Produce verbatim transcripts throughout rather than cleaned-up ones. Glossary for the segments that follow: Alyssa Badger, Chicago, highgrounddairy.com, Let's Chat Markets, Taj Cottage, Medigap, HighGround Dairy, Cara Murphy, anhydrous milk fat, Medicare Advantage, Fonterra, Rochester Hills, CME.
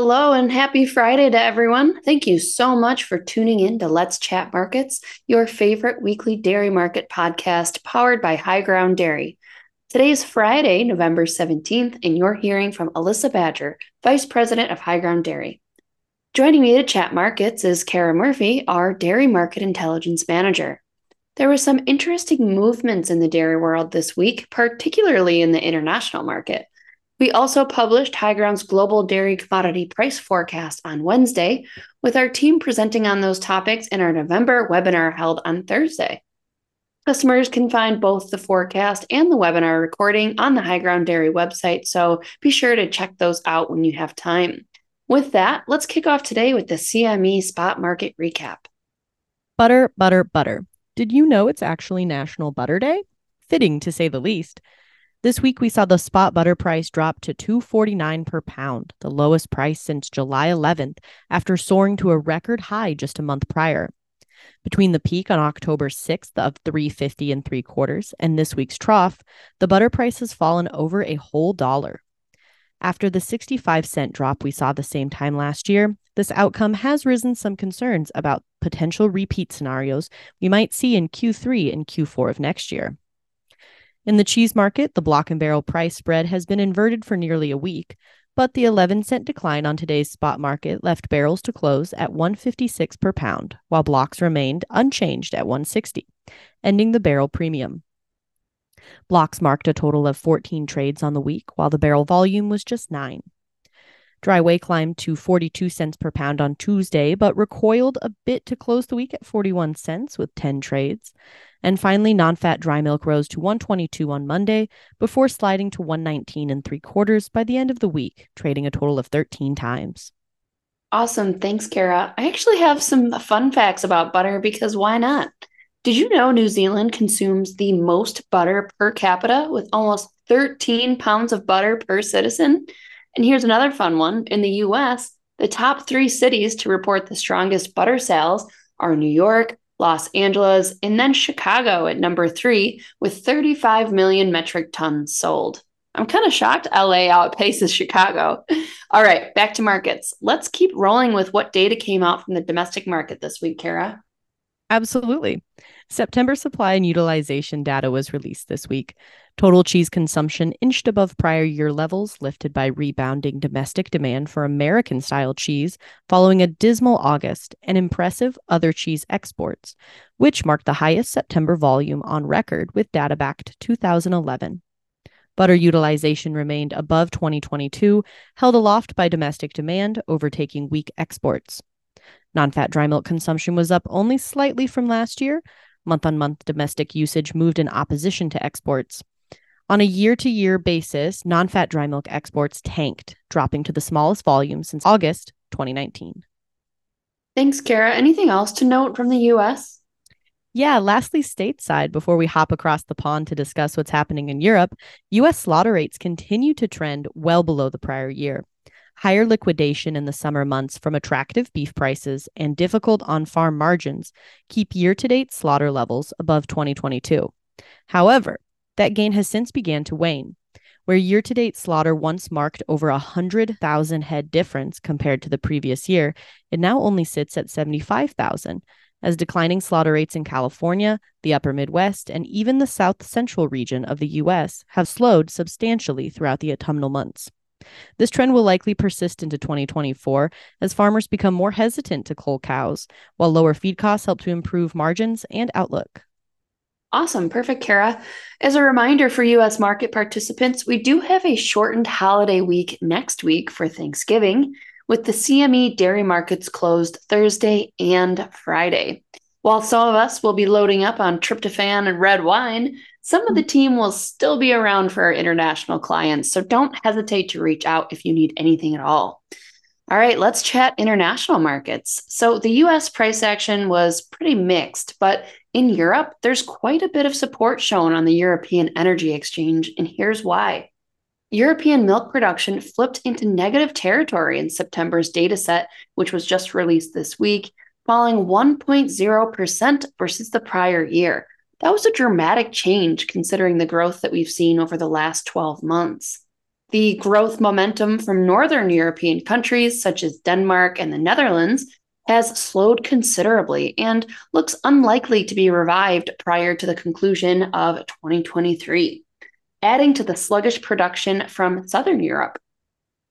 Hello and happy Friday to everyone. Thank you so much for tuning in to Let's Chat Markets, your favorite weekly dairy market podcast powered by HighGround Dairy. Today is Friday, November seventeenth, and you're hearing from Alyssa Badger, Vice President of HighGround Dairy. Joining me to chat markets is Cara Murphy, our Dairy Market Intelligence Manager. There were some interesting movements in the dairy world this week, particularly in the international market. We also published HighGround's Global Dairy Commodity Price Forecast on Wednesday, with our team presenting on those topics in our November webinar held on Thursday. Customers can find both the forecast and the webinar recording on the HighGround Dairy website, so be sure to check those out when you have time. With that, let's kick off today with the C M E Spot Market Recap. Butter, butter, butter. Did you know it's actually National Butter Day? Fitting, to say the least. This week, we saw the spot butter price drop to two forty-nine per pound, the lowest price since July eleventh, after soaring to a record high just a month prior. Between the peak on October sixth of three fifty and three quarters and this week's trough, the butter price has fallen over a whole dollar. After the sixty-five cent drop we saw the same time last year, this outcome has risen some concerns about potential repeat scenarios we might see in Q three and Q four of next year. In the cheese market, the block and barrel price spread has been inverted for nearly a week, but the eleven cent decline on today's spot market left barrels to close at one fifty-six per pound, while blocks remained unchanged at one sixty, ending the barrel premium. Blocks marked a total of fourteen trades on the week, while the barrel volume was just nine. Dry whey climbed to forty-two cents per pound on Tuesday, but recoiled a bit to close the week at forty-one cents with ten trades. And finally, non-fat dry milk rose to one twenty-two on Monday before sliding to one nineteen and three quarters by the end of the week, trading a total of thirteen times. Awesome. Thanks, Cara. I actually have some fun facts about butter because why not? Did you know New Zealand consumes the most butter per capita with almost thirteen pounds of butter per citizen? And here's another fun one. In the U S, the top three cities to report the strongest butter sales are New York, Los Angeles, and then Chicago at number three with thirty-five million metric tons sold. I'm kind of shocked L A outpaces Chicago. All right, back to markets. Let's keep rolling with what data came out from the domestic market this week, Cara. Absolutely. September supply and utilization data was released this week. Total cheese consumption inched above prior year levels, lifted by rebounding domestic demand for American-style cheese following a dismal August and impressive other cheese exports, which marked the highest September volume on record with data back to two thousand eleven. Butter utilization remained above twenty twenty-two, held aloft by domestic demand, overtaking weak exports. Non-fat dry milk consumption was up only slightly from last year. Month-on-month domestic usage moved in opposition to exports. On a year-to-year basis, non-fat dry milk exports tanked, dropping to the smallest volume since August twenty nineteen. Thanks, Cara. Anything else to note from the U S? Yeah, lastly, stateside, before we hop across the pond to discuss what's happening in Europe, U S slaughter rates continue to trend well below the prior year. Higher liquidation in the summer months from attractive beef prices and difficult on-farm margins keep year-to-date slaughter levels above twenty twenty-two. However, that gain has since began to wane, where year-to-date slaughter once marked over a one hundred thousand head difference compared to the previous year, it now only sits at seventy-five thousand, as declining slaughter rates in California, the upper Midwest, and even the south-central region of the U S have slowed substantially throughout the autumnal months. This trend will likely persist into twenty twenty-four as farmers become more hesitant to cull cows, while lower feed costs help to improve margins and outlook. Awesome. Perfect, Cara. As a reminder for U S market participants, we do have a shortened holiday week next week for Thanksgiving, with the C M E dairy markets closed Thursday and Friday. While some of us will be loading up on tryptophan and red wine, some of the team will still be around for our international clients, so don't hesitate to reach out if you need anything at all. All right, let's chat international markets. So the U S price action was pretty mixed, but in Europe, there's quite a bit of support shown on the European Energy Exchange, and here's why. European milk production flipped into negative territory in September's dataset, which was just released this week, falling one point zero percent versus the prior year. That was a dramatic change considering the growth that we've seen over the last twelve months. The growth momentum from Northern European countries such as Denmark and the Netherlands has slowed considerably and looks unlikely to be revived prior to the conclusion of twenty twenty-three, adding to the sluggish production from Southern Europe.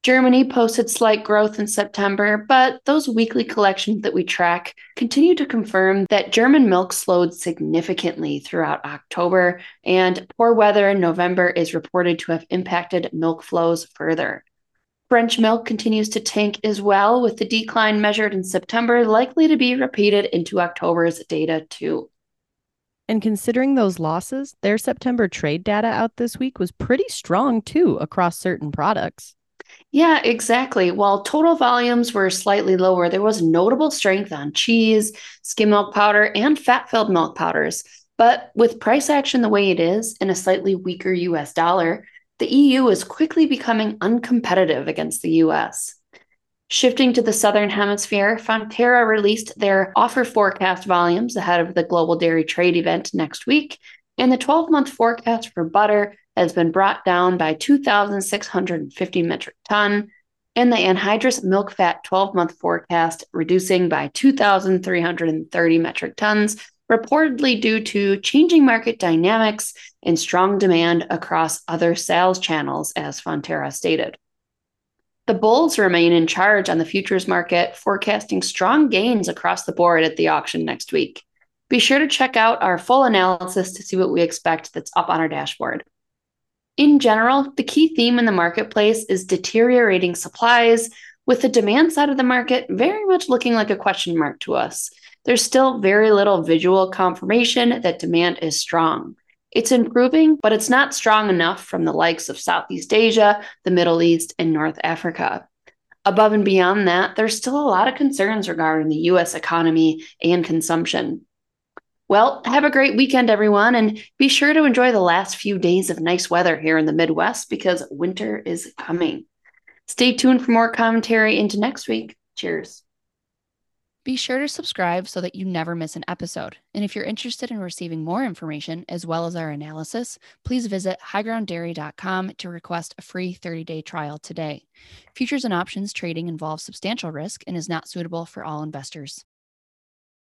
Germany posted slight growth in September, but those weekly collections that we track continue to confirm that German milk slowed significantly throughout October, and poor weather in November is reported to have impacted milk flows further. French milk continues to tank as well, with the decline measured in September likely to be repeated into October's data too. And considering those losses, their September trade data out this week was pretty strong too across certain products. Yeah, exactly. While total volumes were slightly lower, there was notable strength on cheese, skim milk powder, and fat-filled milk powders. But with price action the way it is and a slightly weaker U S dollar, the E U is quickly becoming uncompetitive against the U S. Shifting to the Southern Hemisphere, Fonterra released their offer forecast volumes ahead of the Global Dairy Trade event next week, and the twelve-month forecast for butter has been brought down by two thousand six hundred fifty metric ton, and the anhydrous milk fat twelve-month forecast reducing by two thousand three hundred thirty metric tons, reportedly due to changing market dynamics and strong demand across other sales channels, as Fonterra stated. The bulls remain in charge on the futures market, forecasting strong gains across the board at the auction next week. Be sure to check out our full analysis to see what we expect that's up on our dashboard. In general, the key theme in the marketplace is deteriorating supplies, with the demand side of the market very much looking like a question mark to us. There's still very little visual confirmation that demand is strong. It's improving, but it's not strong enough from the likes of Southeast Asia, the Middle East, and North Africa. Above and beyond that, there's still a lot of concerns regarding the U S economy and consumption. Well, have a great weekend, everyone, and be sure to enjoy the last few days of nice weather here in the Midwest because winter is coming. Stay tuned for more commentary into next week. Cheers. Be sure to subscribe so that you never miss an episode. And if you're interested in receiving more information as well as our analysis, please visit high ground dairy dot com to request a free thirty-day trial today. Futures and options trading involves substantial risk and is not suitable for all investors.